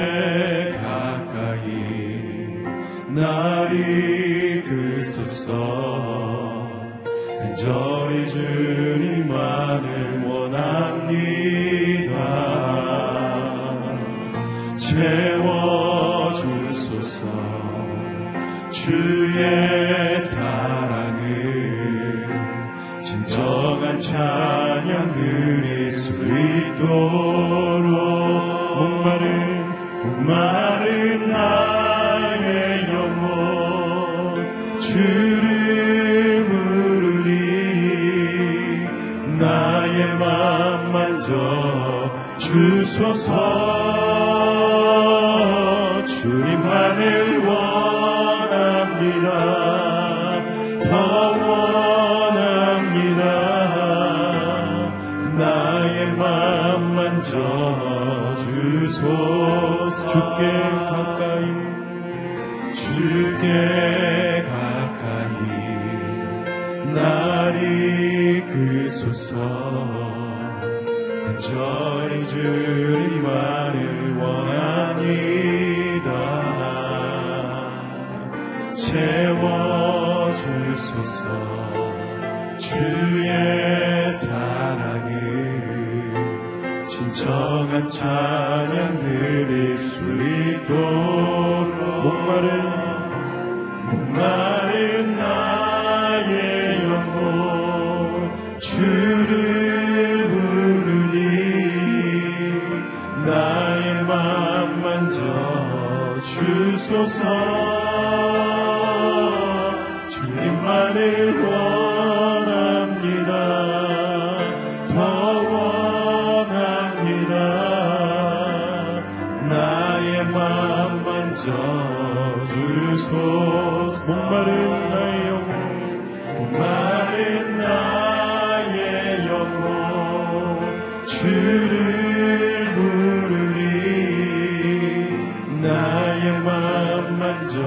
내 가까이 날 이끄소서. 간절히 주님만을 원합니다. 채워주소서 주의 사랑을 진정한 찬양 드릴 수 있도록 목마른 나의 영혼 주를 부르니 나의 맘 만져 주소서. 주님만을 원합니다. 더 원합니다. 나의 맘 만져 주께 가까이 주께 가까이 날 이끄소서. 저희 주님만을 원합니다. 채워주소서 주의 사랑을 진정한 찬양 드릴 수 있도록 목마른 나의 영혼 주를 부르니 나의 맘 만져 주소서. 주님만을 원합니다. 주소서. 목마른 나의 영혼 주를 부르니 나의 맘 만져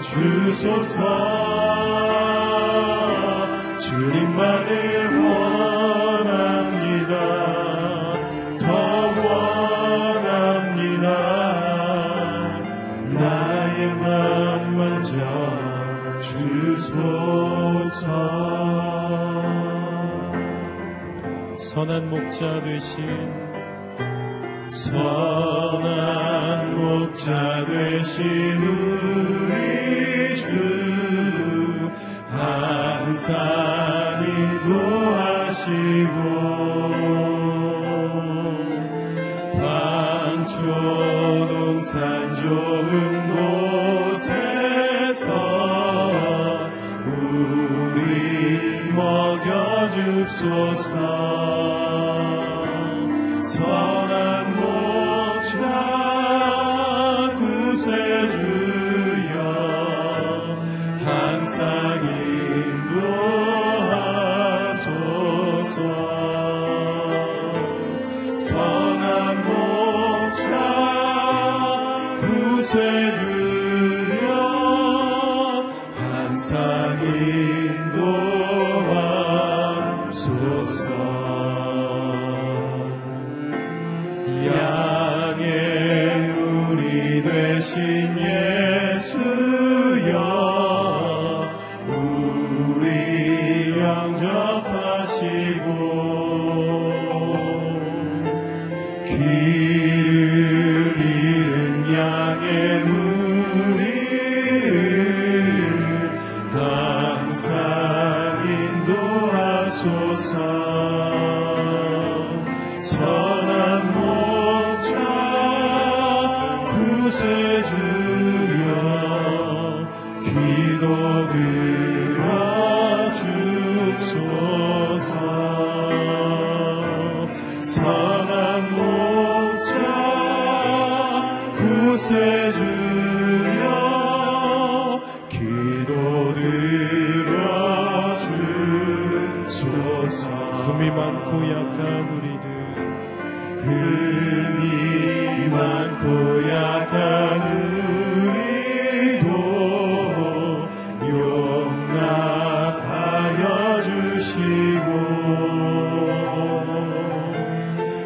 주소서. 주님만을 원합니다. 더 원합니다. 나의 맘 만져 주소서. 선한 목자 되신 우리 주 항상 인도하시고 반초동산 좋은 주소서. 선한 목자 구세주여 항상 인도하소서. 선한 목자 구세주여 항상 인도하소서. 양의 눈이 되신 예수여 우리 영접하시고 길을 잃은 양의 무리를 항상 인도하소서. 주여 기도 들어주소서. 선한 목자 구세주여 기도 들어주소서. 흠이 많고 약한 우리들 흠이 많고 약한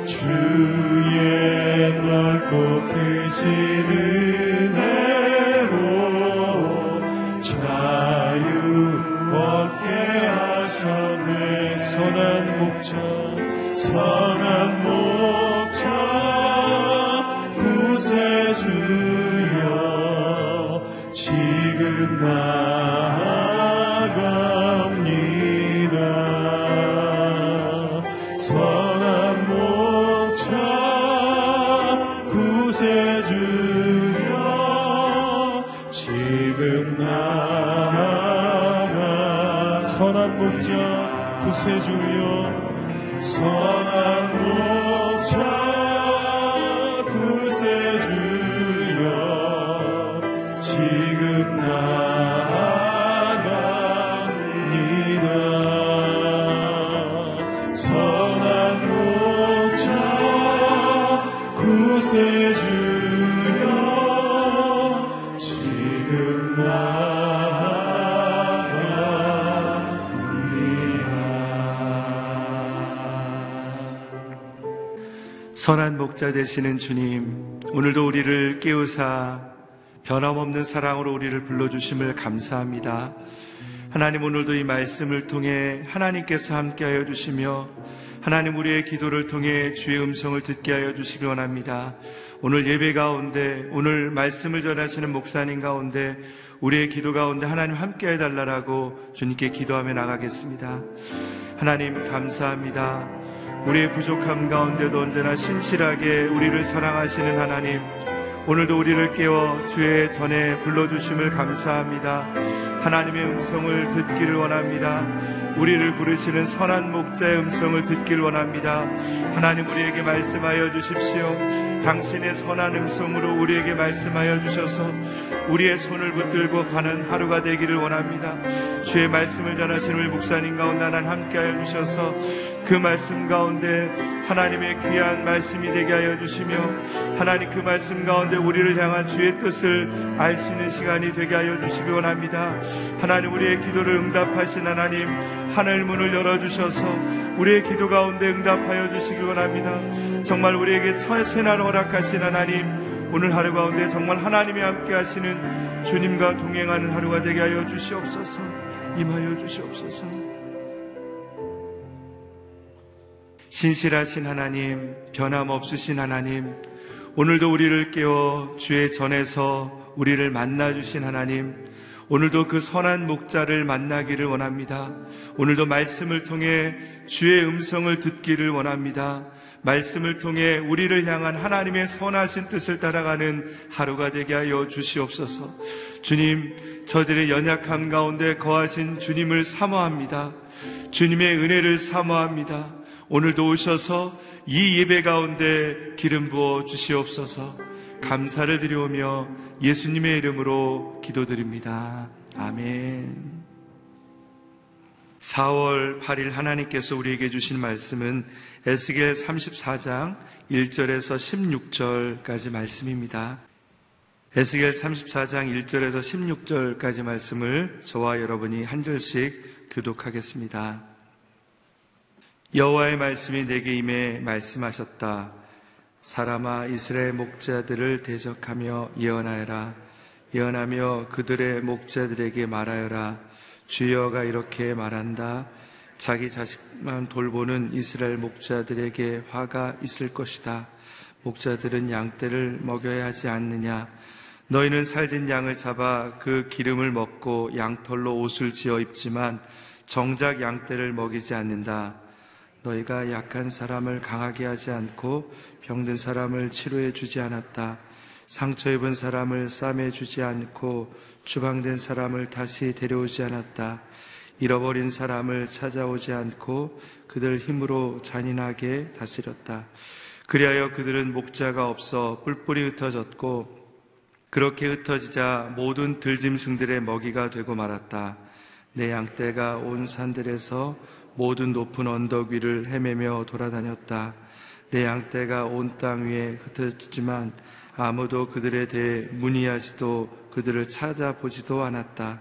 주의 넓고 선한 목자 되시는 주님, 오늘도 우리를 깨우사 변함없는 사랑으로 우리를 불러주심을 감사합니다. 하나님, 오늘도 이 말씀을 통해 하나님께서 함께하여 주시며 하나님, 우리의 기도를 통해 주의 음성을 듣게 하여 주시기 원합니다. 오늘 예배 가운데, 오늘 말씀을 전하시는 목사님 가운데, 우리의 기도 가운데 하나님 함께해 달라고 주님께 기도하며 나가겠습니다. 하나님, 감사합니다. 우리의 부족함 가운데도 언제나 신실하게 우리를 사랑하시는 하나님, 오늘도 우리를 깨워 주의 전에 불러주심을 감사합니다. 하나님의 음성을 듣기를 원합니다. 우리를 부르시는 선한 목자의 음성을 듣기를 원합니다. 하나님, 우리에게 말씀하여 주십시오. 당신의 선한 음성으로 우리에게 말씀하여 주셔서 우리의 손을 붙들고 가는 하루가 되기를 원합니다. 주의 말씀을 전하시는 우리 목사님 가운데 하나님 함께하여 주셔서 그 말씀 가운데 하나님의 귀한 말씀이 되게 하여 주시며 하나님, 그 말씀 가운데 우리를 향한 주의 뜻을 알 수 있는 시간이 되게 하여 주시기 원합니다. 하나님, 우리의 기도를 응답하신 하나님, 하늘 문을 열어주셔서 우리의 기도 가운데 응답하여 주시기 원합니다. 정말 우리에게 새날 허락하신 하나님, 오늘 하루 가운데 정말 하나님이 함께 하시는 주님과 동행하는 하루가 되게 하여 주시옵소서. 임하여 주시옵소서. 신실하신 하나님, 변함없으신 하나님, 오늘도 우리를 깨워 주의 전에서 우리를 만나주신 하나님, 오늘도 그 선한 목자를 만나기를 원합니다. 오늘도 말씀을 통해 주의 음성을 듣기를 원합니다. 말씀을 통해 우리를 향한 하나님의 선하신 뜻을 따라가는 하루가 되게 하여 주시옵소서. 주님, 저들의 연약함 가운데 거하신 주님을 사모합니다. 주님의 은혜를 사모합니다. 오늘도 오셔서 이 예배 가운데 기름 부어 주시옵소서. 감사를 드리오며 예수님의 이름으로 기도드립니다. 아멘. 4월 8일 하나님께서 우리에게 주신 말씀은 에스겔 34장 1절에서 16절까지 말씀입니다. 에스겔 34장 1절에서 16절까지 말씀을 저와 여러분이 한 절씩 교독하겠습니다. 여호와의 말씀이 내게 임해 말씀하셨다. 사람아, 이스라엘 목자들을 대적하며 예언하여라. 예언하며 그들의 목자들에게 말하여라. 주여가 이렇게 말한다. 자기 자식만 돌보는 이스라엘 목자들에게 화가 있을 것이다. 목자들은 양떼를 먹여야 하지 않느냐. 너희는 살진 양을 잡아 그 기름을 먹고 양털로 옷을 지어 입지만 정작 양떼를 먹이지 않는다. 너희가 약한 사람을 강하게 하지 않고 병든 사람을 치료해 주지 않았다. 상처 입은 사람을 싸매 주지 않고 추방된 사람을 다시 데려오지 않았다. 잃어버린 사람을 찾아오지 않고 그들 힘으로 잔인하게 다스렸다. 그리하여 그들은 목자가 없어 뿔뿔이 흩어졌고 그렇게 흩어지자 모든 들짐승들의 먹이가 되고 말았다. 내 양떼가 온 산들에서 모든 높은 언덕 위를 헤매며 돌아다녔다. 내 양떼가 온 땅 위에 흩어졌지만 아무도 그들에 대해 문의하지도 그들을 찾아보지도 않았다.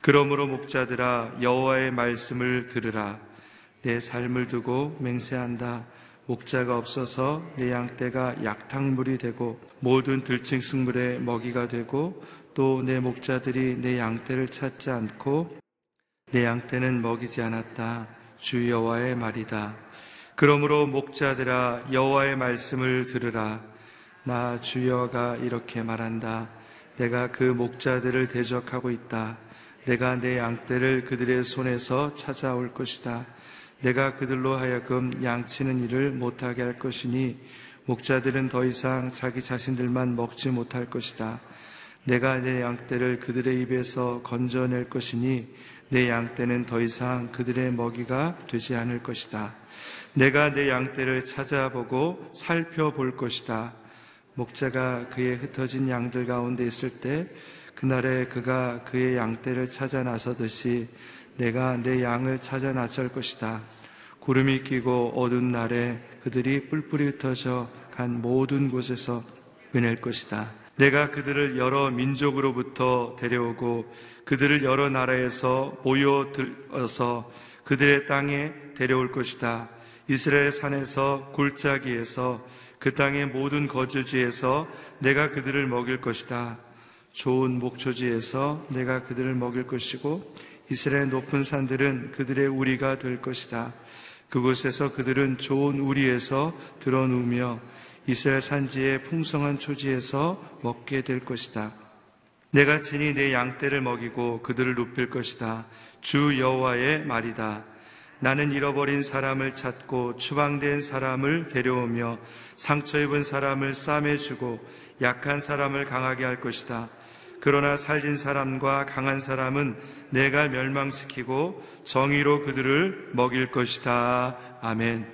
그러므로 목자들아, 여호와의 말씀을 들으라. 내 삶을 두고 맹세한다. 목자가 없어서 내 양떼가 약탕물이 되고 모든 들짐승물의 먹이가 되고 또 내 목자들이 내 양떼를 찾지 않고 내 양떼는 먹이지 않았다. 주 여호와의 말이다. 그러므로 목자들아 여호와의 말씀을 들으라. 나 주 여호와가 이렇게 말한다. 내가 그 목자들을 대적하고 있다. 내가 내 양떼를 그들의 손에서 찾아올 것이다. 내가 그들로 하여금 양치는 일을 못하게 할 것이니 목자들은 더 이상 자기 자신들만 먹지 못할 것이다. 내가 내 양떼를 그들의 입에서 건져낼 것이니 내 양떼는 더 이상 그들의 먹이가 되지 않을 것이다. 내가 내 양떼를 찾아보고 살펴볼 것이다. 목자가 그의 흩어진 양들 가운데 있을 때 그날에 그가 그의 양떼를 찾아 나서듯이 내가 내 양을 찾아 나설 것이다. 구름이 끼고 어두운 날에 그들이 뿔뿔이 흩어져 간 모든 곳에서 꺼낼 것이다. 내가 그들을 여러 민족으로부터 데려오고 그들을 여러 나라에서 모여들어서 그들의 땅에 데려올 것이다. 이스라엘 산에서 골짜기에서 그 땅의 모든 거주지에서 내가 그들을 먹일 것이다. 좋은 목초지에서 내가 그들을 먹일 것이고 이스라엘 높은 산들은 그들의 우리가 될 것이다. 그곳에서 그들은 좋은 우리에서 들어 누우며 이스라엘 산지의 풍성한 초지에서 먹게 될 것이다. 내가 친히 내 양떼를 먹이고 그들을 눕힐 것이다. 주 여호와의 말이다. 나는 잃어버린 사람을 찾고 추방된 사람을 데려오며 상처 입은 사람을 싸매주고 약한 사람을 강하게 할 것이다. 그러나 살진 사람과 강한 사람은 내가 멸망시키고 정의로 그들을 먹일 것이다. 아멘.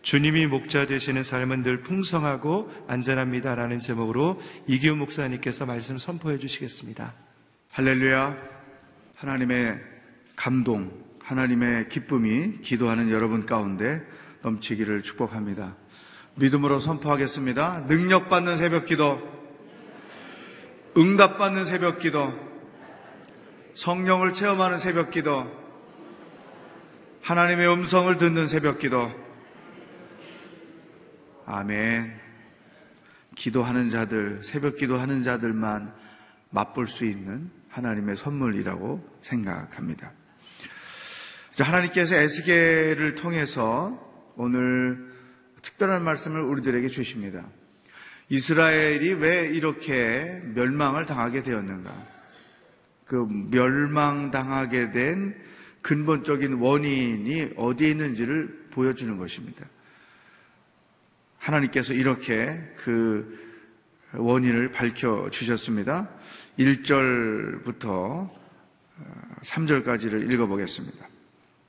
주님이 목자 되시는 삶은 늘 풍성하고 안전합니다 라는 제목으로 이기훈 목사님께서 말씀 선포해 주시겠습니다. 할렐루야. 하나님의 감동, 하나님의 기쁨이 기도하는 여러분 가운데 넘치기를 축복합니다. 믿음으로 선포하겠습니다. 능력받는 새벽기도, 응답받는 새벽기도, 성령을 체험하는 새벽기도, 하나님의 음성을 듣는 새벽기도. 아멘. 기도하는 자들, 새벽 기도하는 자들만 맛볼 수 있는 하나님의 선물이라고 생각합니다. 하나님께서 에스겔을 통해서 오늘 특별한 말씀을 우리들에게 주십니다. 이스라엘이 왜 이렇게 멸망을 당하게 되었는가? 그 멸망당하게 된 근본적인 원인이 어디에 있는지를 보여주는 것입니다. 하나님께서 이렇게 그 원인을 밝혀주셨습니다. 1절부터 3절까지를 읽어보겠습니다.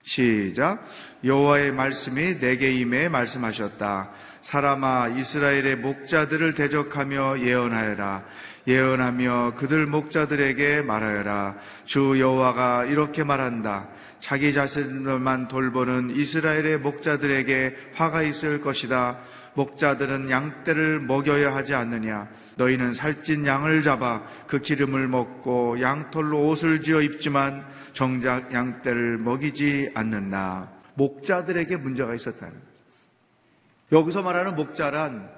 시작. 여호와의 말씀이 내게 임해 말씀하셨다. 사람아, 이스라엘의 목자들을 대적하며 예언하여라. 예언하며 그들 목자들에게 말하여라. 주 여호와가 이렇게 말한다. 자기 자신들만 돌보는 이스라엘의 목자들에게 화가 있을 것이다. 목자들은 양떼를 먹여야 하지 않느냐? 너희는 살찐 양을 잡아 그 기름을 먹고 양털로 옷을 지어 입지만 정작 양떼를 먹이지 않는다. 목자들에게 문제가 있었다는 거예요. 여기서 말하는 목자란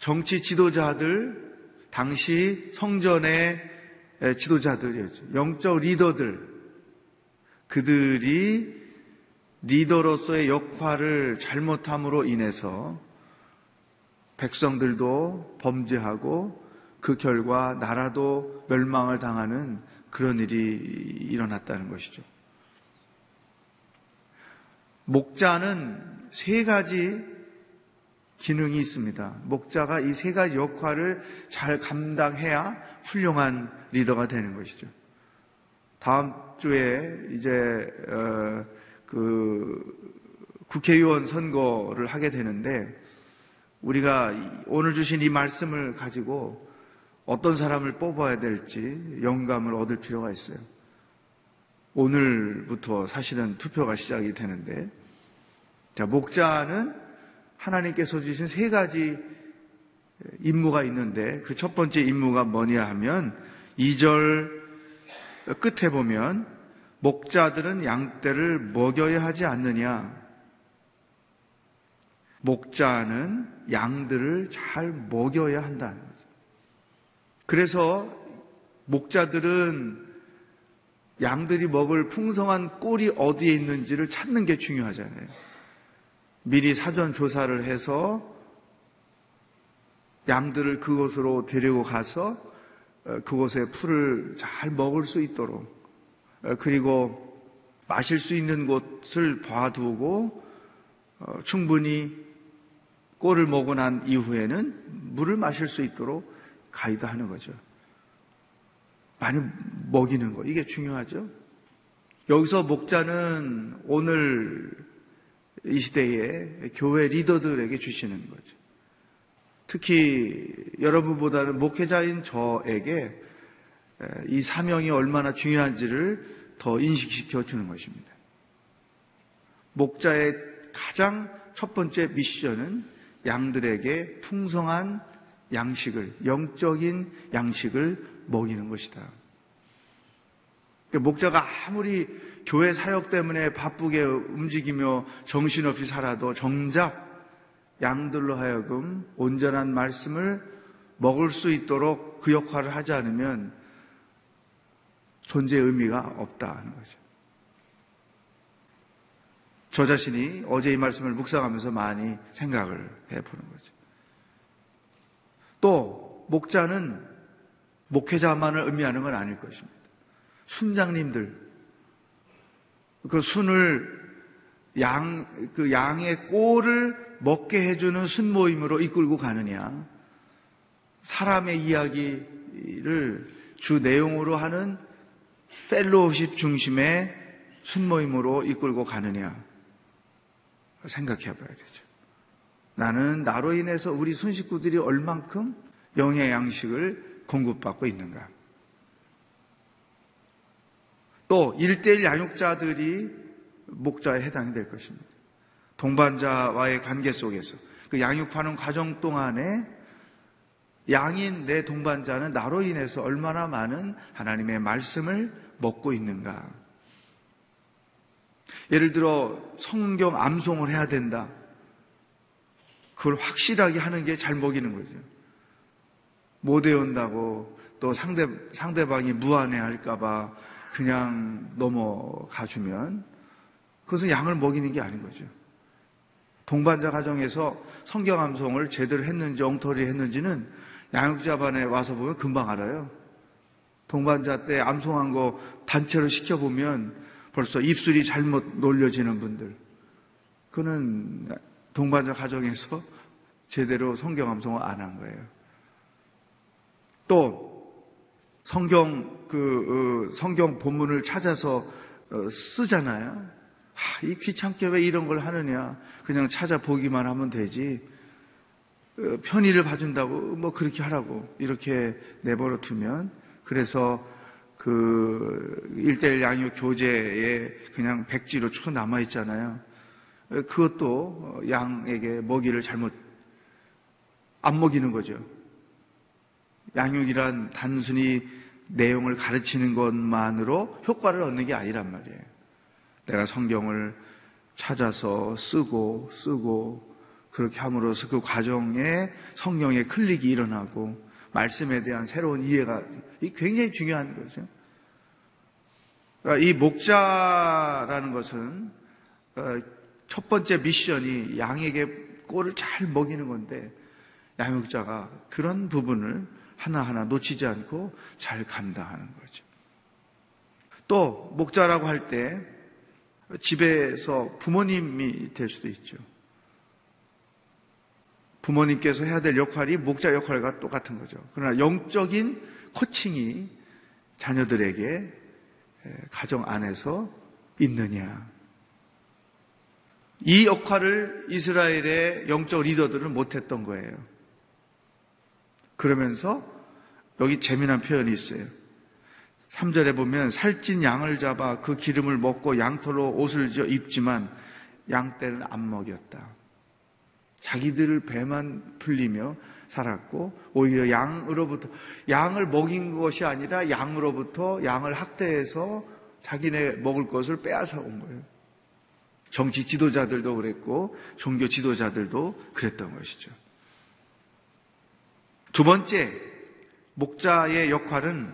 정치 지도자들, 당시 성전의 지도자들이었죠. 영적 리더들, 그들이 리더로서의 역할을 잘못함으로 인해서 백성들도 범죄하고 그 결과 나라도 멸망을 당하는 그런 일이 일어났다는 것이죠. 목자는 세 가지 기능이 있습니다. 목자가 이 세 가지 역할을 잘 감당해야 훌륭한 리더가 되는 것이죠. 다음 주에 이제 그 국회의원 선거를 하게 되는데 우리가 오늘 주신 이 말씀을 가지고 어떤 사람을 뽑아야 될지 영감을 얻을 필요가 있어요. 오늘부터 사실은 투표가 시작이 되는데, 자, 목자는 하나님께서 주신 세 가지 임무가 있는데 그 첫 번째 임무가 뭐냐 하면 2절 끝에 보면 목자들은 양떼를 먹여야 하지 않느냐. 목자는 양들을 잘 먹여야 한다는 거죠. 그래서 목자들은 양들이 먹을 풍성한 꼴이 어디에 있는지를 찾는 게 중요하잖아요. 미리 사전 조사를 해서 양들을 그곳으로 데리고 가서 그곳의 풀을 잘 먹을 수 있도록, 그리고 마실 수 있는 곳을 봐두고 충분히 꼴을 먹고 난 이후에는 물을 마실 수 있도록 가이드하는 거죠. 많이 먹이는 거, 이게 중요하죠. 여기서 목자는 오늘 이 시대에 교회 리더들에게 주시는 거죠. 특히 여러분보다는 목회자인 저에게 이 사명이 얼마나 중요한지를 더 인식시켜 주는 것입니다. 목자의 가장 첫 번째 미션은 양들에게 풍성한 양식을, 영적인 양식을 먹이는 것이다. 목자가 아무리 교회 사역 때문에 바쁘게 움직이며 정신없이 살아도 정작 양들로 하여금 온전한 말씀을 먹을 수 있도록 그 역할을 하지 않으면 존재의 의미가 없다 하는 거죠. 저 자신이 어제 이 말씀을 묵상하면서 많이 생각을 해보는 거죠. 또 목자는 목회자만을 의미하는 건 아닐 것입니다. 순장님들, 그 순을 그 양의 꼴을 먹게 해주는 순모임으로 이끌고 가느냐, 사람의 이야기를 주 내용으로 하는 펠로우십 중심의 순모임으로 이끌고 가느냐 생각해 봐야 되죠. 나는 나로 인해서 우리 순식구들이 얼만큼 영의 양식을 공급받고 있는가. 또 1대1 양육자들이 목자에 해당이 될 것입니다. 동반자와의 관계 속에서 그 양육하는 과정 동안에 양인 내 동반자는 나로 인해서 얼마나 많은 하나님의 말씀을 먹고 있는가. 예를 들어 성경 암송을 해야 된다, 그걸 확실하게 하는 게 잘 먹이는 거죠. 못 외운다고 또 상대방이 무안해할까 봐 그냥 넘어가주면 그것은 양을 먹이는 게 아닌 거죠. 동반자 가정에서 성경 암송을 제대로 했는지 엉터리 했는지는 양육자반에 와서 보면 금방 알아요. 동반자 때 암송한 거 단체로 시켜보면 벌써 입술이 잘못 놀려지는 분들, 그는 동반자 가정에서 제대로 성경 암송을 안 한 거예요. 또 성경 본문을 찾아서 쓰잖아요. 이 귀찮게 왜 이런 걸 하느냐, 그냥 찾아보기만 하면 되지, 편의를 봐준다고 뭐 그렇게 하라고 이렇게 내버려 두면, 그래서 그 1대1 양육 교재에 그냥 백지로 쳐 남아있잖아요. 그것도 양에게 먹이를 잘못 안 먹이는 거죠. 양육이란 단순히 내용을 가르치는 것만으로 효과를 얻는 게 아니란 말이에요. 내가 성경을 찾아서 쓰고 그렇게 함으로써 그 과정에 성령의 클릭이 일어나고 말씀에 대한 새로운 이해가, 이 굉장히 중요한 거죠. 이 목자라는 것은 첫 번째 미션이 양에게 꼴을 잘 먹이는 건데, 양육자가 그런 부분을 하나하나 놓치지 않고 잘 감당하는 거죠. 또 목자라고 할 때 집에서 부모님이 될 수도 있죠. 부모님께서 해야 될 역할이 목자 역할과 똑같은 거죠. 그러나 영적인 코칭이 자녀들에게 가정 안에서 있느냐, 이 역할을 이스라엘의 영적 리더들은 못했던 거예요. 그러면서 여기 재미난 표현이 있어요. 3절에 보면 살찐 양을 잡아 그 기름을 먹고 양털로 옷을 지어 입지만 양떼는 안 먹였다. 자기들 배만 불리며 살았고, 오히려 양을 먹인 것이 아니라 양으로부터 양을 학대해서 자기네 먹을 것을 빼앗아 온 거예요. 정치 지도자들도 그랬고 종교 지도자들도 그랬던 것이죠. 두 번째, 목자의 역할은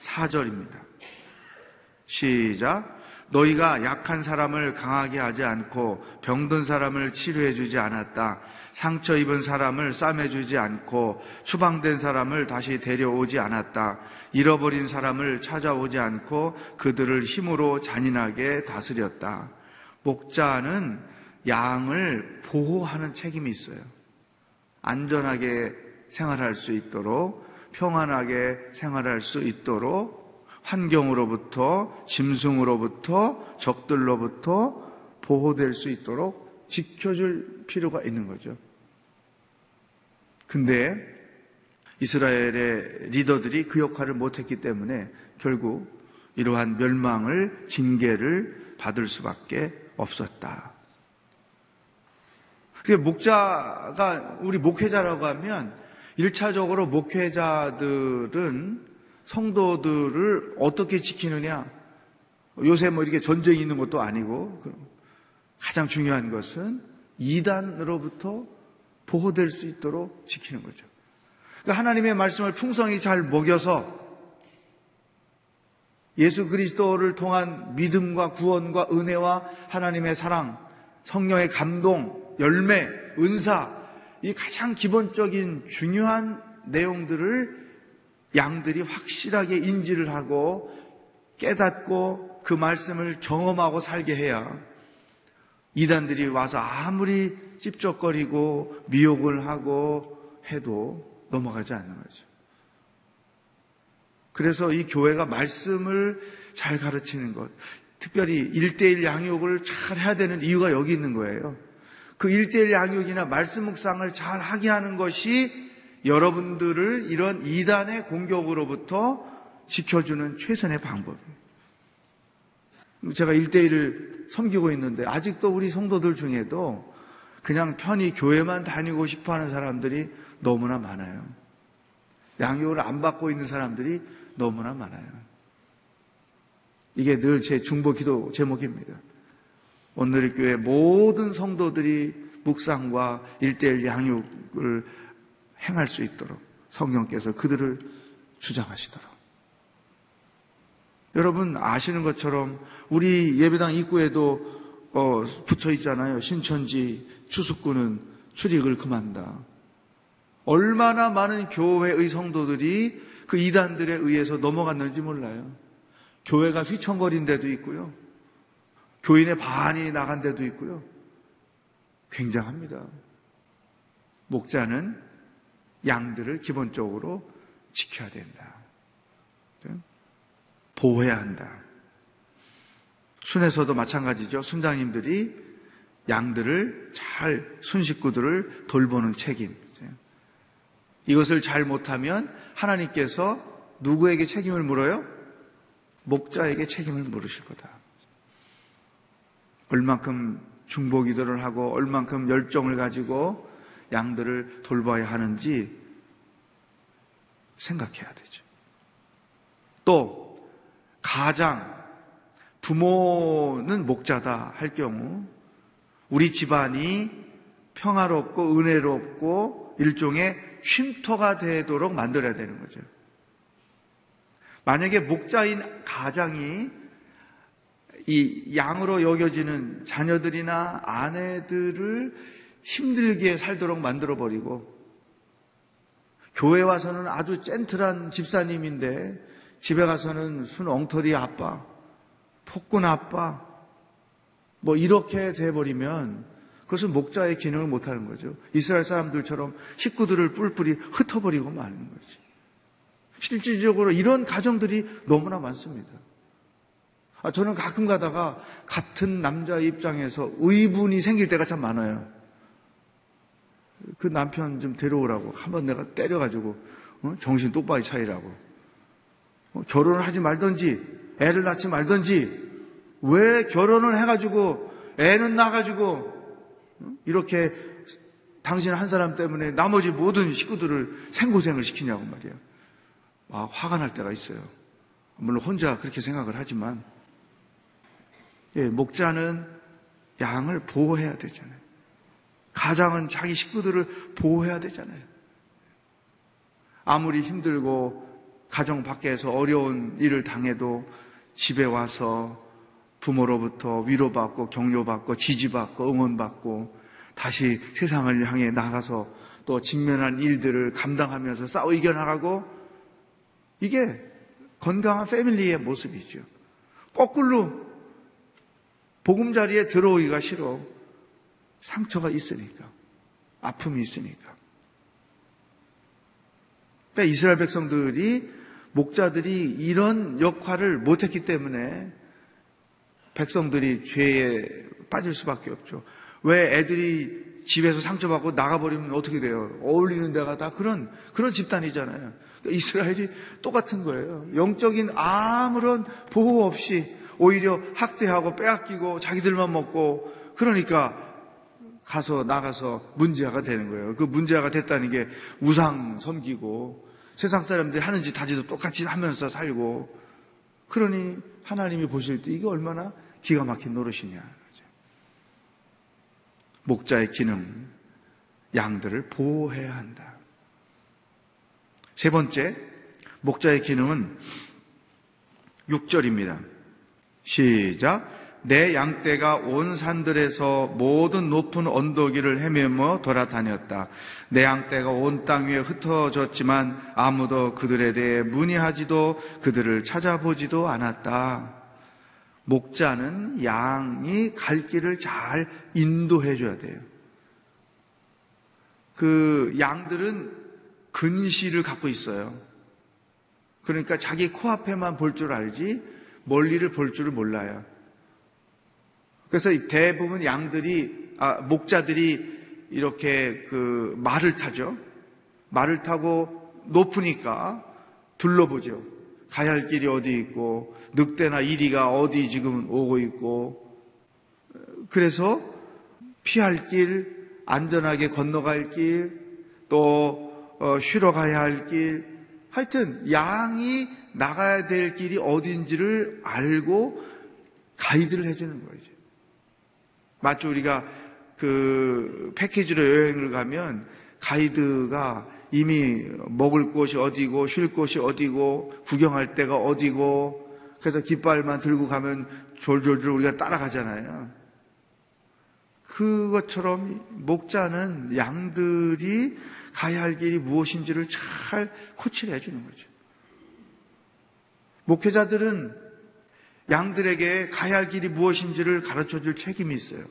4절입니다. 시작. 너희가 약한 사람을 강하게 하지 않고 병든 사람을 치료해 주지 않았다. 상처 입은 사람을 싸매 주지 않고 추방된 사람을 다시 데려오지 않았다. 잃어버린 사람을 찾아오지 않고 그들을 힘으로 잔인하게 다스렸다. 목자는 양을 보호하는 책임이 있어요. 안전하게 생활할 수 있도록, 평안하게 생활할 수 있도록 환경으로부터, 짐승으로부터, 적들로부터 보호될 수 있도록 지켜줄 필요가 있는 거죠. 근데 이스라엘의 리더들이 그 역할을 못했기 때문에 결국 이러한 멸망을, 징계를 받을 수밖에 없었다. 그래서 목자가, 우리 목회자라고 하면 1차적으로 목회자들은 성도들을 어떻게 지키느냐, 요새 뭐 이렇게 전쟁이 있는 것도 아니고, 가장 중요한 것은 이단으로부터 보호될 수 있도록 지키는 거죠. 그러니까 하나님의 말씀을 풍성히 잘 먹여서 예수 그리스도를 통한 믿음과 구원과 은혜와 하나님의 사랑, 성령의 감동, 열매, 은사, 이 가장 기본적인 중요한 내용들을 양들이 확실하게 인지를 하고 깨닫고 그 말씀을 경험하고 살게 해야 이단들이 와서 아무리 찝쩍거리고 미혹을 하고 해도 넘어가지 않는 거죠. 그래서 이 교회가 말씀을 잘 가르치는 것, 특별히 1:1 양육을 잘 해야 되는 이유가 여기 있는 거예요. 그 1:1 양육이나 말씀 묵상을 잘 하게 하는 것이 여러분들을 이런 이단의 공격으로부터 지켜주는 최선의 방법이에요. 제가 1:1을 섬기고 있는데 아직도 우리 성도들 중에도 그냥 편히 교회만 다니고 싶어하는 사람들이 너무나 많아요. 양육을 안 받고 있는 사람들이 너무나 많아요. 이게 늘 제 중보 기도 제목입니다. 오늘의 교회 모든 성도들이 묵상과 1:1 양육을 행할 수 있도록 성령께서 그들을 주장하시도록. 여러분 아시는 것처럼 우리 예배당 입구에도 붙어 있잖아요. 신천지 추수꾼은 출입을 금한다. 얼마나 많은 교회의 성도들이 그 이단들에 의해서 넘어갔는지 몰라요. 교회가 휘청거린 데도 있고요, 교인의 반이 나간 데도 있고요. 굉장합니다. 목자는 양들을 기본적으로 지켜야 된다. 보호해야 한다. 순에서도 마찬가지죠. 순장님들이 양들을 잘, 순식구들을 돌보는 책임. 이것을 잘 못하면 하나님께서 누구에게 책임을 물어요? 목자에게 책임을 물으실 거다. 얼만큼 중보기도를 하고 얼만큼 열정을 가지고 양들을 돌봐야 하는지 생각해야 되죠. 또 가장, 부모는 목자다 할 경우 우리 집안이 평화롭고 은혜롭고 일종의 쉼터가 되도록 만들어야 되는 거죠. 만약에 목자인 가장이 이 양으로 여겨지는 자녀들이나 아내들을 힘들게 살도록 만들어버리고, 교회 와서는 아주 젠틀한 집사님인데 집에 가서는 순 엉터리 아빠, 폭군 아빠, 뭐 이렇게 돼버리면 그것은 목자의 기능을 못하는 거죠. 이스라엘 사람들처럼 식구들을 뿔뿔이 흩어버리고 마는 거지. 실질적으로 이런 가정들이 너무나 많습니다. 저는 가끔 가다가 같은 남자의 입장에서 의분이 생길 때가 참 많아요. 그 남편 좀 데려오라고 한번 내가 때려가지고 정신 똑바로 차리라고, 결혼을 하지 말든지 애를 낳지 말든지, 왜 결혼을 해가지고 애는 낳아가지고 이렇게 당신 한 사람 때문에 나머지 모든 식구들을 생고생을 시키냐고 말이야. 막 화가 날 때가 있어요. 물론 혼자 그렇게 생각을 하지만, 예, 목자는 양을 보호해야 되잖아요. 가장은 자기 식구들을 보호해야 되잖아요. 아무리 힘들고 가정 밖에서 어려운 일을 당해도 집에 와서 부모로부터 위로받고 격려받고 지지받고 응원받고 다시 세상을 향해 나가서 또 직면한 일들을 감당하면서 싸워 이겨나가고, 이게 건강한 패밀리의 모습이죠. 거꾸로 보금자리에 들어오기가 싫어. 상처가 있으니까, 아픔이 있으니까. 그러니까 이스라엘 백성들이, 목자들이 이런 역할을 못했기 때문에 백성들이 죄에 빠질 수밖에 없죠. 왜 애들이 집에서 상처받고 나가버리면 어떻게 돼요? 어울리는 데가 다 그런 집단이잖아요. 그러니까 이스라엘이 똑같은 거예요. 영적인 아무런 보호 없이 오히려 학대하고 빼앗기고 자기들만 먹고, 그러니까 나가서 문제아가 되는 거예요. 그 문제아가 됐다는 게 우상 섬기고 세상 사람들이 하는 짓 하지도 똑같이 하면서 살고, 그러니 하나님이 보실 때 이게 얼마나 기가 막힌 노릇이냐. 목자의 기능, 양들을 보호해야 한다. 세 번째, 목자의 기능은 6절입니다. 시작. 내 양떼가 온 산들에서 모든 높은 언덕 위를 헤매며 돌아다녔다. 내 양떼가 온 땅 위에 흩어졌지만 아무도 그들에 대해 문의하지도 그들을 찾아보지도 않았다. 목자는 양이 갈 길을 잘 인도해 줘야 돼요. 그 양들은 근시를 갖고 있어요. 그러니까 자기 코앞에만 볼 줄 알지 멀리를 볼 줄을 몰라요. 그래서 대부분 목자들이 이렇게 그 말을 타죠. 말을 타고 높으니까 둘러보죠. 가야 할 길이 어디 있고, 늑대나 이리가 어디 지금 오고 있고, 그래서 피할 길, 안전하게 건너갈 길, 또 쉬러 가야 할 길, 하여튼 양이 나가야 될 길이 어딘지를 알고 가이드를 해주는 거죠. 마치 우리가 그 패키지로 여행을 가면 가이드가 이미 먹을 곳이 어디고 쉴 곳이 어디고 구경할 데가 어디고, 그래서 깃발만 들고 가면 졸졸졸 우리가 따라가잖아요. 그것처럼 목자는 양들이 가야 할 길이 무엇인지를 잘 코치를 해주는 거죠. 목회자들은 양들에게 가야 할 길이 무엇인지를 가르쳐줄 책임이 있어요.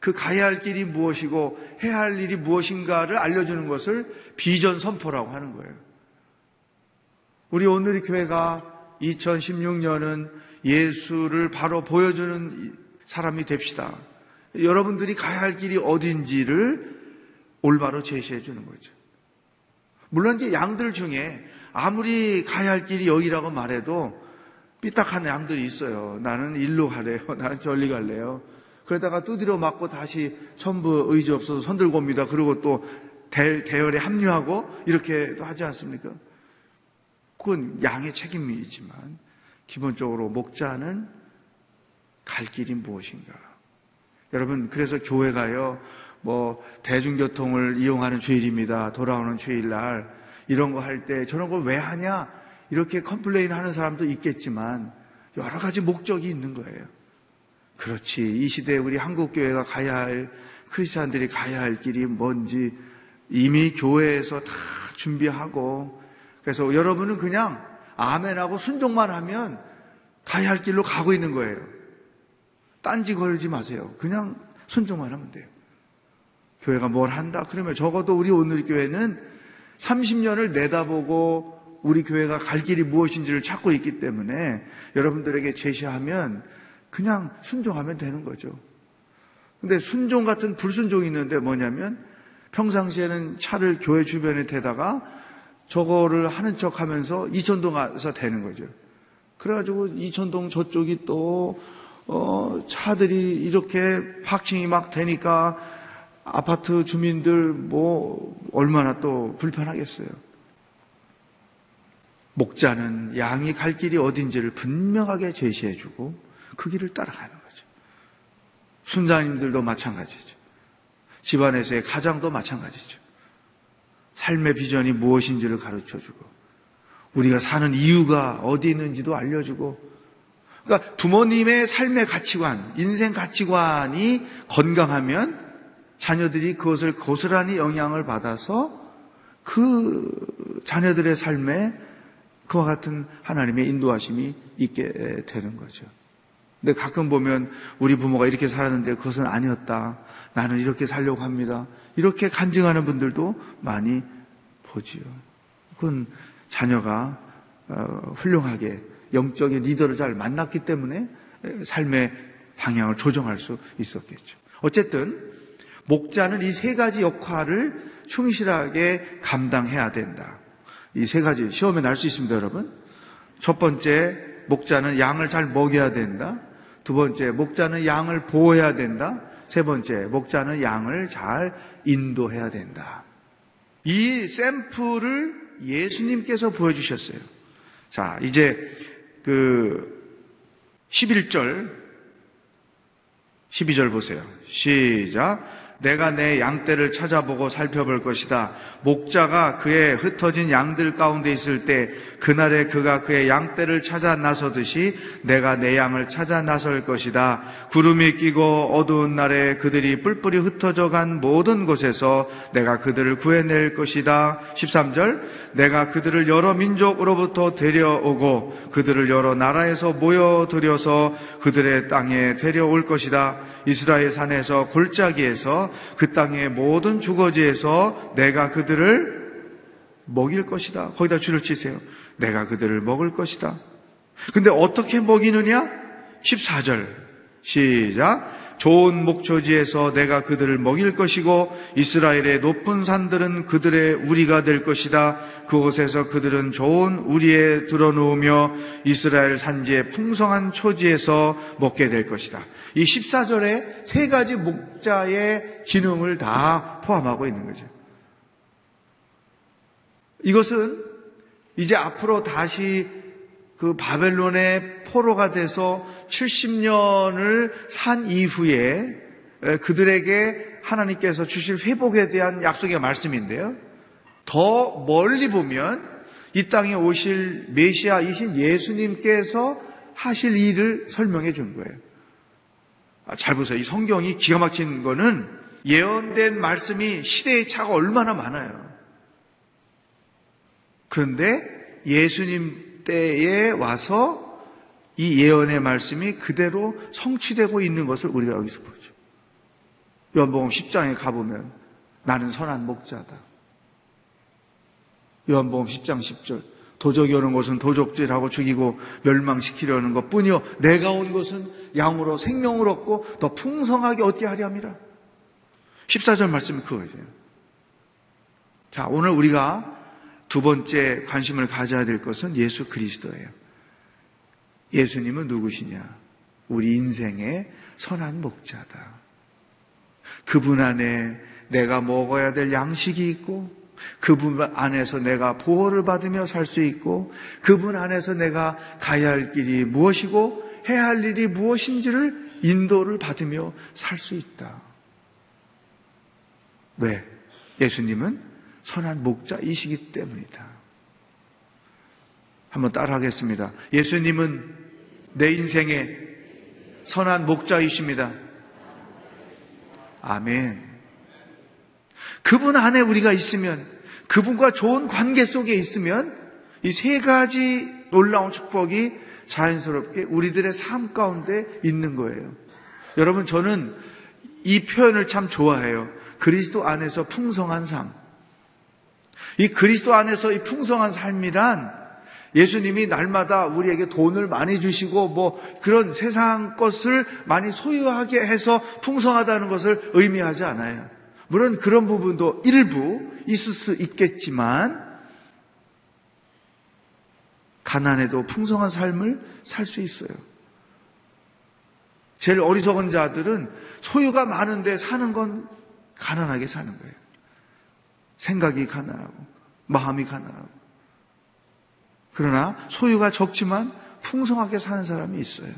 그 가야 할 길이 무엇이고 해야 할 일이 무엇인가를 알려주는 것을 비전 선포라고 하는 거예요. 우리 오늘의 교회가 2016년은 예수를 바로 보여주는 사람이 됩시다. 여러분들이 가야 할 길이 어딘지를 올바로 제시해 주는 거죠. 물론 이제 양들 중에 아무리 가야 할 길이 여기라고 말해도 삐딱한 양들이 있어요. 나는 일로 가래요. 나는 저리 갈래요. 그러다가 두드려 맞고 다시 천부 의지 없어서 손들고 옵니다. 그리고 또 대열에 합류하고 이렇게 또 하지 않습니까? 그건 양의 책임이지만 기본적으로 목자는 갈 길이 무엇인가. 여러분, 그래서 교회가요, 대중교통을 이용하는 주일입니다. 돌아오는 주일날 이런 거 할 때 저런 걸 왜 하냐? 이렇게 컴플레인 하는 사람도 있겠지만 여러 가지 목적이 있는 거예요. 그렇지, 이 시대에 우리 한국교회가 가야 할, 크리스찬들이 가야 할 길이 뭔지 이미 교회에서 다 준비하고, 그래서 여러분은 그냥 아멘하고 순종만 하면 가야 할 길로 가고 있는 거예요. 딴지 걸지 마세요. 그냥 순종만 하면 돼요. 교회가 뭘 한다? 그러면 적어도 우리 오늘 교회는 30년을 내다보고 우리 교회가 갈 길이 무엇인지를 찾고 있기 때문에 여러분들에게 제시하면 그냥 순종하면 되는 거죠. 근데 순종 같은 불순종이 있는데 뭐냐면, 평상시에는 차를 교회 주변에 대다가 저거를 하는 척 하면서 이천동 가서 대는 거죠. 그래가지고 이천동 저쪽이 또 차들이 이렇게 파킹이 막 되니까 아파트 주민들 얼마나 또 불편하겠어요. 목자는 양이 갈 길이 어딘지를 분명하게 제시해주고 그 길을 따라가는 거죠. 순자님들도 마찬가지죠. 집안에서의 가장도 마찬가지죠. 삶의 비전이 무엇인지를 가르쳐주고 우리가 사는 이유가 어디 있는지도 알려주고, 그러니까 부모님의 삶의 가치관, 인생 가치관이 건강하면 자녀들이 그것을 고스란히 영향을 받아서 그 자녀들의 삶에 그와 같은 하나님의 인도하심이 있게 되는 거죠. 근데 가끔 보면 우리 부모가 이렇게 살았는데 그것은 아니었다, 나는 이렇게 살려고 합니다, 이렇게 간증하는 분들도 많이 보지요. 그건 자녀가 훌륭하게 영적인 리더를 잘 만났기 때문에 삶의 방향을 조정할 수 있었겠죠. 어쨌든 목자는 이 세 가지 역할을 충실하게 감당해야 된다. 이 세 가지 시험에 날 수 있습니다, 여러분. 첫 번째, 목자는 양을 잘 먹여야 된다. 두 번째, 목자는 양을 보호해야 된다. 세 번째, 목자는 양을 잘 인도해야 된다. 이 샘플을 예수님께서 보여주셨어요. 자, 이제 그 11절, 12절 보세요. 시작. 내가 내 양떼를 찾아보고 살펴볼 것이다. 목자가 그의 흩어진 양들 가운데 있을 때 그날에 그가 그의 양떼를 찾아 나서듯이 내가 내 양을 찾아 나설 것이다. 구름이 끼고 어두운 날에 그들이 뿔뿔이 흩어져 간 모든 곳에서 내가 그들을 구해낼 것이다. 13절. 내가 그들을 여러 민족으로부터 데려오고 그들을 여러 나라에서 모여들여서 그들의 땅에 데려올 것이다. 이스라엘 산에서 골짜기에서 그 땅의 모든 주거지에서 내가 그들을 먹일 것이다. 거기다 줄을 치세요. 내가 그들을 먹을 것이다. 근데 어떻게 먹이느냐? 14절 시작. 좋은 목초지에서 내가 그들을 먹일 것이고 이스라엘의 높은 산들은 그들의 우리가 될 것이다. 그곳에서 그들은 좋은 우리에 들어누우며 이스라엘 산지의 풍성한 초지에서 먹게 될 것이다. 이 14절에 세 가지 목자의 기능을 다 포함하고 있는 거죠. 이것은 이제 앞으로 다시 그 바벨론의 포로가 돼서 70년을 산 이후에 그들에게 하나님께서 주실 회복에 대한 약속의 말씀인데요, 더 멀리 보면 이 땅에 오실 메시아이신 예수님께서 하실 일을 설명해 준 거예요. 잘 보세요. 이 성경이 기가 막힌 거는 예언된 말씀이 시대의 차가 얼마나 많아요. 그런데 예수님 때에 와서 이 예언의 말씀이 그대로 성취되고 있는 것을 우리가 여기서 보죠. 요한복음 10장에 가보면 나는 선한 목자다. 요한복음 10장 10절. 도적이 오는 것은 도적질하고 죽이고 멸망시키려는 것뿐이요 내가 온 것은 양으로 생명을 얻고 더 풍성하게 얻게 하리함이라. 14절 말씀이 그거죠. 자, 오늘 우리가 두 번째 관심을 가져야 될 것은 예수 그리스도예요. 예수님은 누구시냐? 우리 인생의 선한 목자다. 그분 안에 내가 먹어야 될 양식이 있고, 그분 안에서 내가 보호를 받으며 살 수 있고, 그분 안에서 내가 가야 할 길이 무엇이고 해야 할 일이 무엇인지를 인도를 받으며 살 수 있다. 왜? 예수님은 선한 목자이시기 때문이다. 한번 따라하겠습니다. 예수님은 내 인생의 선한 목자이십니다. 아멘. 그분 안에 우리가 있으면, 그분과 좋은 관계 속에 있으면 이 세 가지 놀라운 축복이 자연스럽게 우리들의 삶 가운데 있는 거예요. 여러분, 저는 이 표현을 참 좋아해요. 그리스도 안에서 풍성한 삶. 이 그리스도 안에서 이 풍성한 삶이란 예수님이 날마다 우리에게 돈을 많이 주시고 뭐 그런 세상 것을 많이 소유하게 해서 풍성하다는 것을 의미하지 않아요. 물론 그런 부분도 일부 있을 수 있겠지만 가난해도 풍성한 삶을 살 수 있어요. 제일 어리석은 자들은 소유가 많은데 사는 건 가난하게 사는 거예요. 생각이 가난하고 마음이 가난하고. 그러나 소유가 적지만 풍성하게 사는 사람이 있어요.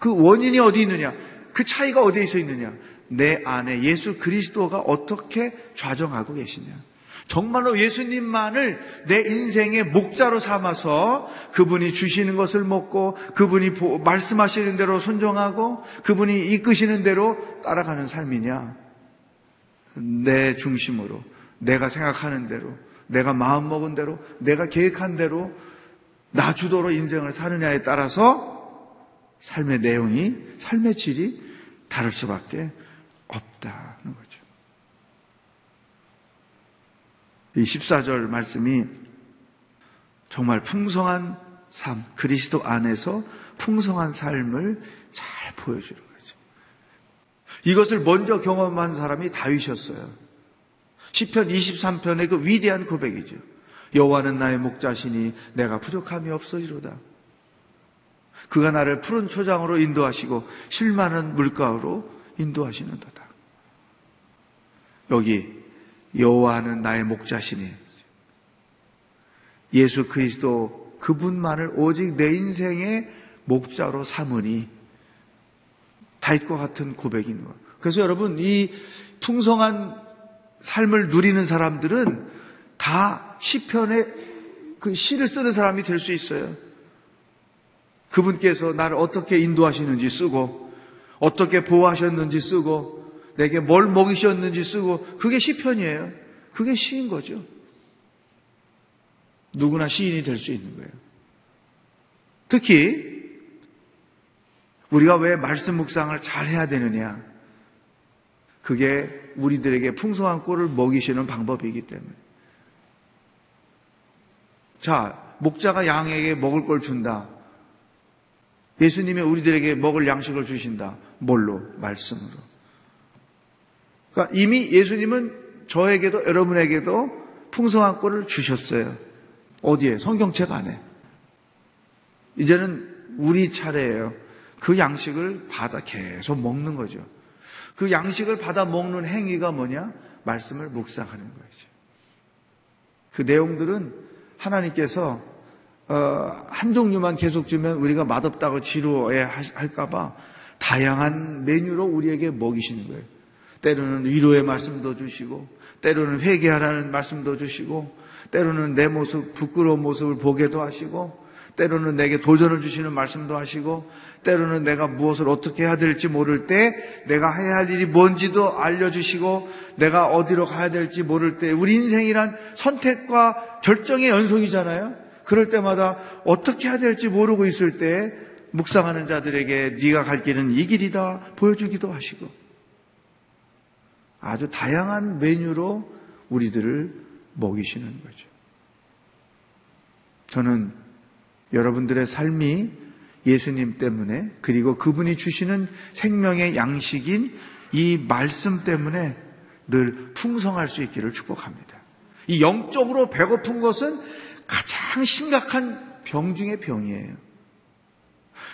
그 원인이 어디 있느냐? 그 차이가 어디에 있어 있느냐? 내 안에 예수 그리스도가 어떻게 좌정하고 계시냐? 정말로 예수님만을 내 인생의 목자로 삼아서 그분이 주시는 것을 먹고 그분이 말씀하시는 대로 순종하고 그분이 이끄시는 대로 따라가는 삶이냐? 내 중심으로, 내가 생각하는 대로, 내가 마음먹은 대로, 내가 계획한 대로 나 주도로 인생을 사느냐에 따라서 삶의 내용이, 삶의 질이 다를 수밖에 없다는 거죠. 이 14절 말씀이 정말 풍성한 삶, 그리스도 안에서 풍성한 삶을 잘 보여주는 거죠. 이것을 먼저 경험한 사람이 다윗이었어요. 시편 23편의 그 위대한 고백이죠. 여호와는 나의 목자시니 내가 부족함이 없으리로다. 그가 나를 푸른 초장으로 인도하시고 쉴만한 물가로 인도하시는도다. 여기 여호와는 나의 목자시니, 예수 그리스도 그분만을 오직 내 인생의 목자로 삼으니, 다윗과 같은 고백이 있는 거예요. 그래서 여러분, 이 풍성한 삶을 누리는 사람들은 다 시편의 그 시를 쓰는 사람이 될 수 있어요. 그분께서 나를 어떻게 인도하시는지 쓰고, 어떻게 보호하셨는지 쓰고, 내게 뭘 먹이셨는지 쓰고, 그게 시편이에요. 그게 시인 거죠. 누구나 시인이 될 수 있는 거예요. 특히 우리가 왜 말씀 묵상을 잘 해야 되느냐, 그게 우리들에게 풍성한 꼴을 먹이시는 방법이기 때문에. 자, 목자가 양에게 먹을 걸 준다. 예수님이 우리들에게 먹을 양식을 주신다. 뭘로? 말씀으로. 그러니까 이미 예수님은 저에게도 여러분에게도 풍성한 꼴을 주셨어요. 어디에? 성경책 안에. 이제는 우리 차례예요. 그 양식을 받아 계속 먹는 거죠. 그 양식을 받아 먹는 행위가 뭐냐? 말씀을 묵상하는 거죠. 그 내용들은 하나님께서 한 종류만 계속 주면 우리가 맛없다고 지루해 할까봐 다양한 메뉴로 우리에게 먹이시는 거예요. 때로는 위로의 말씀도 주시고, 때로는 회개하라는 말씀도 주시고, 때로는 내 모습, 부끄러운 모습을 보게도 하시고, 때로는 내게 도전을 주시는 말씀도 하시고, 때로는 내가 무엇을 어떻게 해야 될지 모를 때 내가 해야 할 일이 뭔지도 알려주시고, 내가 어디로 가야 될지 모를 때, 우리 인생이란 선택과 결정의 연속이잖아요. 그럴 때마다 어떻게 해야 될지 모르고 있을 때 묵상하는 자들에게 네가 갈 길은 이 길이다 보여주기도 하시고, 아주 다양한 메뉴로 우리들을 먹이시는 거죠. 저는 여러분들의 삶이 예수님 때문에, 그리고 그분이 주시는 생명의 양식인 이 말씀 때문에 늘 풍성할 수 있기를 축복합니다. 이 영적으로 배고픈 것은 가장 심각한 병 중의 병이에요.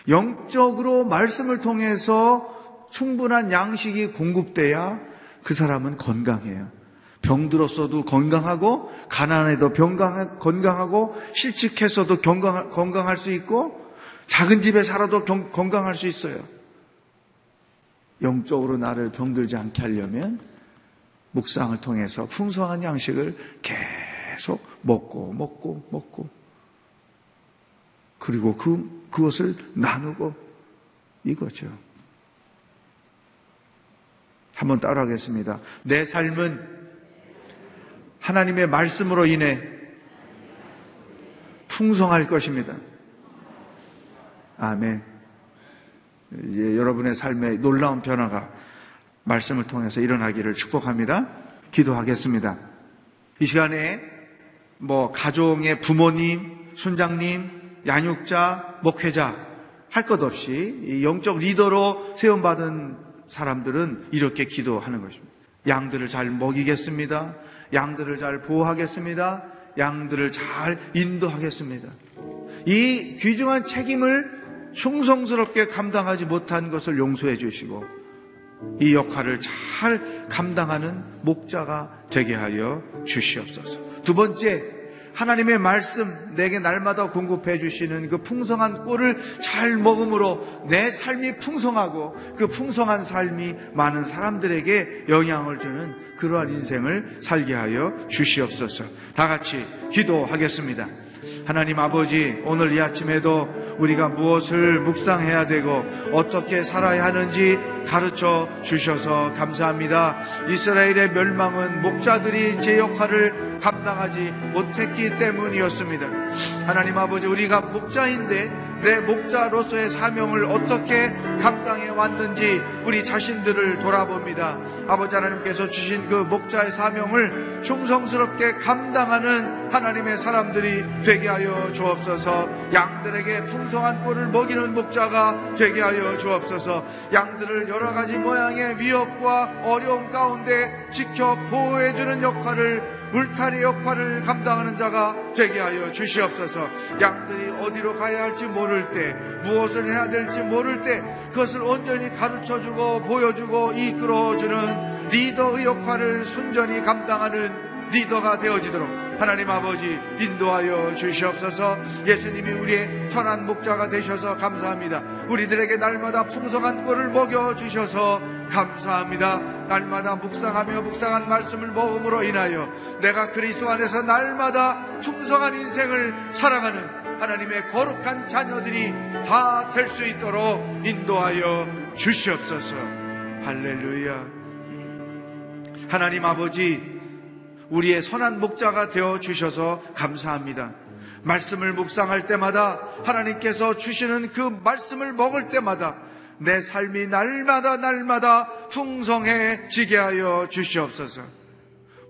영적으로 말씀을 통해서 충분한 양식이 공급돼야 그 사람은 건강해요. 병들었어도 건강하고, 가난해도 건강하고, 실직했어도 건강할 수 있고, 작은 집에 살아도 건강할 수 있어요. 영적으로 나를 병들지 않게 하려면 묵상을 통해서 풍성한 양식을 계속 먹고 그리고 그것을 나누고, 이거죠. 한번 따라하겠습니다. 내 삶은 하나님의 말씀으로 인해 풍성할 것입니다. 아멘. 이제 여러분의 삶에 놀라운 변화가 말씀을 통해서 일어나기를 축복합니다. 기도하겠습니다. 이 시간에 가정의 부모님, 순장님, 양육자, 목회자 할 것 없이 영적 리더로 세움받은 사람들은 이렇게 기도하는 것입니다. 양들을 잘 먹이겠습니다. 양들을 잘 보호하겠습니다. 양들을 잘 인도하겠습니다. 이 귀중한 책임을 충성스럽게 감당하지 못한 것을 용서해 주시고, 이 역할을 잘 감당하는 목자가 되게 하여 주시옵소서. 두 번째, 하나님의 말씀 내게 날마다 공급해 주시는 그 풍성한 꿀을 잘 먹음으로 내 삶이 풍성하고 그 풍성한 삶이 많은 사람들에게 영향을 주는 그러한 인생을 살게 하여 주시옵소서. 다 같이 기도하겠습니다. 하나님 아버지, 오늘 이 아침에도 우리가 무엇을 묵상해야 되고 어떻게 살아야 하는지 가르쳐 주셔서 감사합니다. 이스라엘의 멸망은 목자들이 제 역할을 감당하지 못했기 때문이었습니다. 하나님 아버지, 우리가 목자인데 내 목자로서의 사명을 어떻게 감당해 왔는지 우리 자신들을 돌아봅니다. 아버지 하나님께서 주신 그 목자의 사명을 충성스럽게 감당하는 하나님의 사람들이 되게 하여 주옵소서. 양들에게 풍성한 꿀을 먹이는 목자가 되게 하여 주옵소서. 양들을 여러 가지 모양의 위협과 어려움 가운데 지켜 보호해주는 역할을, 울타리 역할을 감당하는 자가 되게 하여 주시옵소서. 양들이 어디로 가야 할지 모를 때, 무엇을 해야 될지 모를 때 그것을 온전히 가르쳐주고 보여주고 이끌어주는 리더의 역할을 순전히 감당하는 리더가 되어지도록 하나님 아버지 인도하여 주시옵소서. 예수님이 우리의 선한 목자가 되셔서 감사합니다. 우리들에게 날마다 풍성한 꿀을 먹여주셔서 감사합니다. 날마다 묵상하며 묵상한 말씀을 먹음으로 인하여 내가 그리스도 안에서 날마다 풍성한 인생을 살아가는 하나님의 거룩한 자녀들이 다 될 수 있도록 인도하여 주시옵소서. 할렐루야. 하나님 아버지, 우리의 선한 목자가 되어 주셔서 감사합니다. 말씀을 묵상할 때마다, 하나님께서 주시는 그 말씀을 먹을 때마다 내 삶이 날마다 풍성해지게 하여 주시옵소서.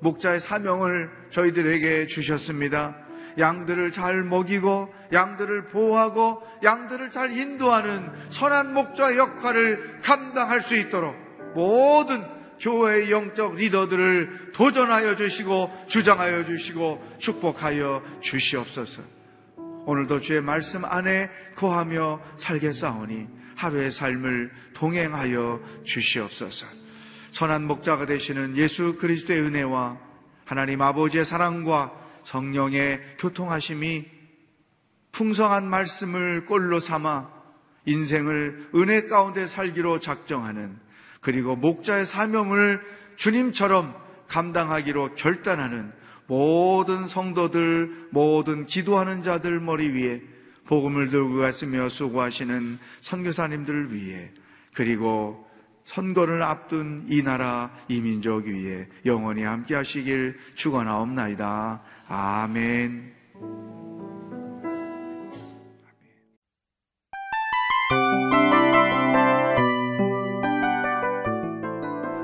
목자의 사명을 저희들에게 주셨습니다. 양들을 잘 먹이고 양들을 보호하고 양들을 잘 인도하는 선한 목자의 역할을 감당할 수 있도록 모든 교회의 영적 리더들을 도전하여 주시고 주장하여 주시고 축복하여 주시옵소서. 오늘도 주의 말씀 안에 거하며 살겠사오니 하루의 삶을 동행하여 주시옵소서. 선한 목자가 되시는 예수 그리스도의 은혜와 하나님 아버지의 사랑과 성령의 교통하심이 풍성한 말씀을 꼴로 삼아 인생을 은혜 가운데 살기로 작정하는, 그리고 목자의 사명을 주님처럼 감당하기로 결단하는 모든 성도들, 모든 기도하는 자들 머리 위에, 복음을 들고 가시며 수고하시는 선교사님들 위에, 그리고 선거를 앞둔 이 나라, 이 민족 위에 영원히 함께 하시길 축원하옵나이다. 아멘.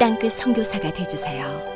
땅끝 선교사가 되어주세요.